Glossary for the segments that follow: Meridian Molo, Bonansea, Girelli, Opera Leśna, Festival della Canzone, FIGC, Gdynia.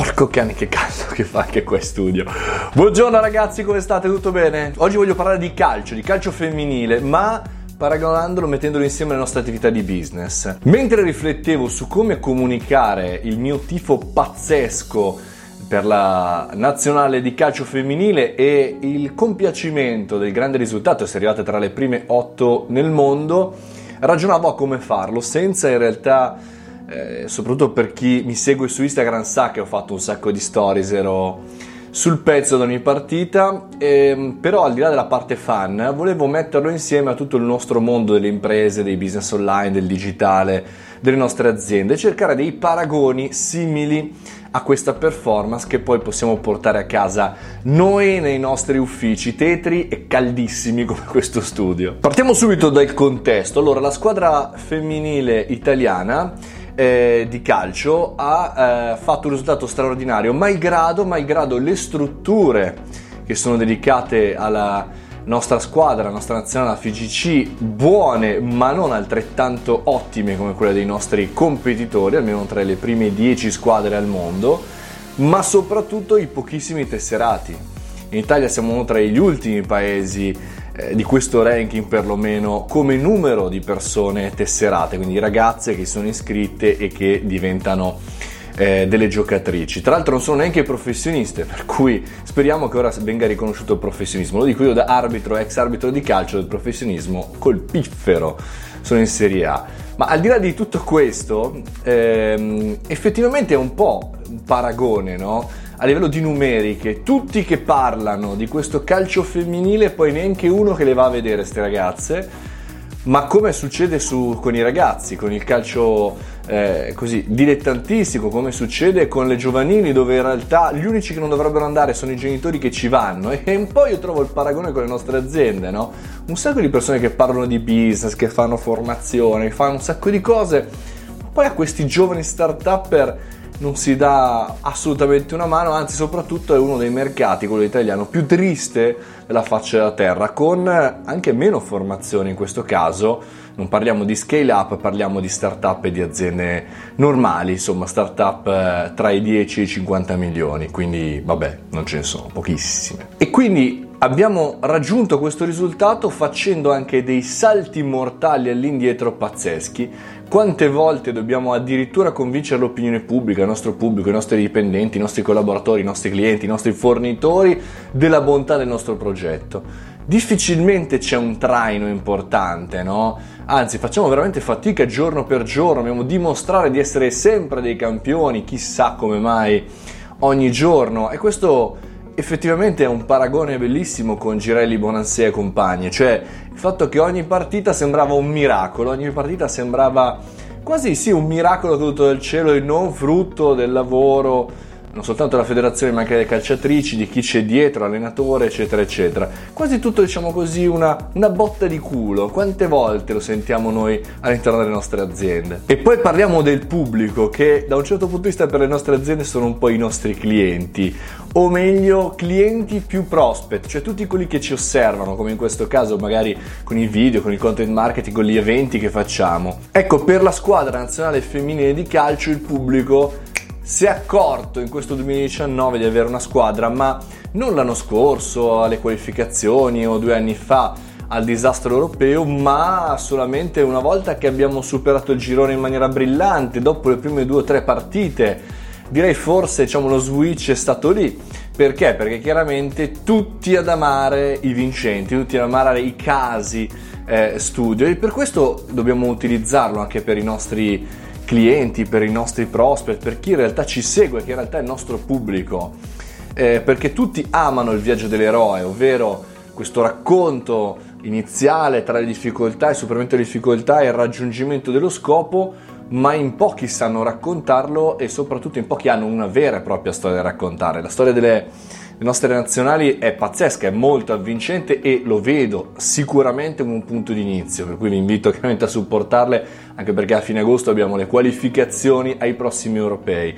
Porco cane, che cazzo che fa anche qua in studio. Buongiorno ragazzi, come state? Tutto bene? Oggi voglio parlare di calcio femminile, ma paragonandolo, mettendolo insieme alle nostre attività di business. Mentre riflettevo su come comunicare il mio tifo pazzesco per la nazionale di calcio femminile e il compiacimento del grande risultato, essere arrivata tra le prime 8 nel mondo, ragionavo a come farlo senza in realtà, soprattutto per chi mi segue su Instagram sa che ho fatto un sacco di stories, ero sul pezzo ad ogni partita, però al di là della parte fan volevo metterlo insieme a tutto il nostro mondo delle imprese, dei business online, del digitale, delle nostre aziende, cercare dei paragoni simili a questa performance che poi possiamo portare a casa noi nei nostri uffici tetri e caldissimi come questo studio. Partiamo subito dal contesto. Allora, la squadra femminile italiana di calcio ha fatto un risultato straordinario, malgrado le strutture che sono dedicate alla nostra squadra, la nostra nazionale, la FIGC, buone ma non altrettanto ottime come quelle dei nostri competitori, almeno tra le prime 10 squadre al mondo, ma soprattutto i pochissimi tesserati. In Italia siamo tra gli ultimi paesi di questo ranking, perlomeno come numero di persone tesserate, quindi ragazze che sono iscritte e che diventano delle giocatrici. Tra l'altro non sono neanche professioniste, per cui speriamo che ora venga riconosciuto il professionismo. Lo dico io da arbitro, ex arbitro di calcio, del professionismo col piffero, sono in Serie A. Ma al di là di tutto questo, effettivamente è un po' un paragone, no? A livello di numeriche, tutti che parlano di questo calcio femminile, poi neanche uno che le va a vedere queste ragazze. Ma come succede con i ragazzi, con il calcio così dilettantistico, come succede con le giovanili, dove in realtà gli unici che non dovrebbero andare sono i genitori che ci vanno. E un po' io trovo il paragone con le nostre aziende, no? Un sacco di persone che parlano di business, che fanno formazione, che fanno un sacco di cose, poi a questi giovani start-upper non si dà assolutamente una mano, anzi soprattutto è uno dei mercati, quello italiano, più triste della faccia della terra, con anche meno formazione in questo caso. Non parliamo di scale up, parliamo di start up e di aziende normali, insomma start up tra i 10 e i 50 milioni, quindi vabbè, non ce ne sono, pochissime. E quindi abbiamo raggiunto questo risultato facendo anche dei salti mortali all'indietro pazzeschi. Quante volte dobbiamo addirittura convincere l'opinione pubblica, il nostro pubblico, i nostri dipendenti, i nostri collaboratori, i nostri clienti, i nostri fornitori della bontà del nostro progetto. Difficilmente c'è un traino importante, no? Anzi, facciamo veramente fatica giorno per giorno, dobbiamo dimostrare di essere sempre dei campioni, chissà come mai, ogni giorno. E questo effettivamente è un paragone bellissimo con Girelli, Bonansea e compagni, cioè il fatto che ogni partita sembrava un miracolo, ogni partita sembrava quasi sì un miracolo caduto dal cielo e non frutto del lavoro non soltanto della federazione ma anche delle calciatrici, di chi c'è dietro, allenatore eccetera eccetera, quasi tutto, diciamo così, una botta di culo. Quante volte lo sentiamo noi all'interno delle nostre aziende? E poi parliamo del pubblico, che da un certo punto di vista per le nostre aziende sono un po' i nostri clienti, o meglio clienti più prospect, cioè tutti quelli che ci osservano, come in questo caso magari con i video, con il content marketing, con gli eventi che facciamo. Ecco, per la squadra nazionale femminile di calcio il pubblico si è accorto in questo 2019 di avere una squadra, ma non l'anno scorso alle qualificazioni o 2 anni fa al disastro europeo, ma solamente una volta che abbiamo superato il girone in maniera brillante dopo le prime 2 o 3 partite. Direi forse, diciamo, lo switch è stato lì. Perché? Perché chiaramente tutti ad amare i vincenti, tutti ad amare i casi studio, e per questo dobbiamo utilizzarlo anche per i nostri clienti, per i nostri prospect, per chi in realtà ci segue, che in realtà è il nostro pubblico, perché tutti amano il viaggio dell'eroe, ovvero questo racconto iniziale tra le difficoltà, il superamento delle difficoltà e il raggiungimento dello scopo, ma in pochi sanno raccontarlo e soprattutto in pochi hanno una vera e propria storia da raccontare. La storia delle nostre nazionali è pazzesca, è molto avvincente e lo vedo sicuramente come un punto di inizio, per cui vi invito chiaramente a supportarle, anche perché a fine agosto abbiamo le qualificazioni ai prossimi europei.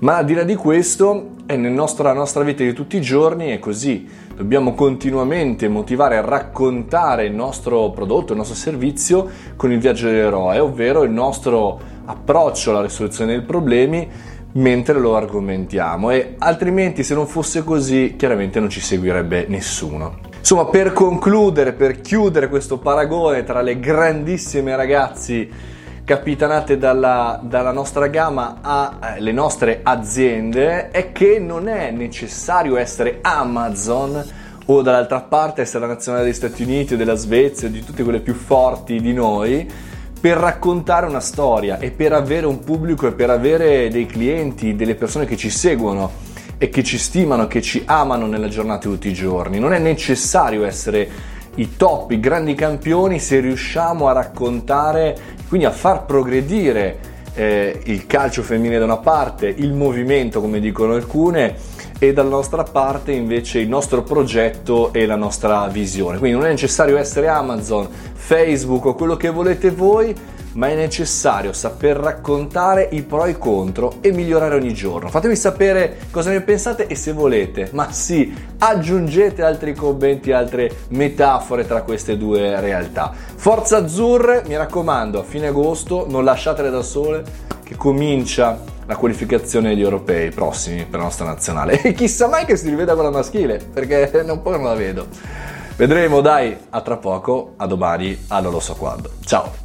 Ma al di là di questo, è la nostra vita di tutti i giorni, è così. Dobbiamo continuamente motivare, raccontare il nostro prodotto, il nostro servizio con il viaggio dell'eroe, ovvero il nostro approccio alla risoluzione dei problemi, mentre lo argomentiamo, e altrimenti, se non fosse così, chiaramente non ci seguirebbe nessuno. Insomma, per concludere, per chiudere questo paragone tra le grandissime ragazzi capitanate dalla nostra gamma alle nostre aziende, è che non è necessario essere Amazon o dall'altra parte essere la nazionale degli Stati Uniti o della Svezia o di tutte quelle più forti di noi per raccontare una storia e per avere un pubblico e per avere dei clienti, delle persone che ci seguono e che ci stimano, che ci amano nella giornata di tutti i giorni. Non è necessario essere i top, i grandi campioni, se riusciamo a raccontare, quindi a far progredire il calcio femminile da una parte, il movimento come dicono alcune, e dalla nostra parte invece il nostro progetto e la nostra visione. Quindi non è necessario essere Amazon, Facebook o quello che volete voi, ma è necessario saper raccontare i pro e i contro e migliorare ogni giorno. Fatemi sapere cosa ne pensate e, se volete, ma sì, aggiungete altri commenti, altre metafore tra queste due realtà. Forza azzurre, mi raccomando, a fine agosto non lasciatele da sole, che comincia la qualificazione degli europei prossimi per la nostra nazionale, e chissà mai che si riveda quella maschile, perché un po' non la vedo. Vedremo, dai, a tra poco, a domani, a non lo so quando. Ciao!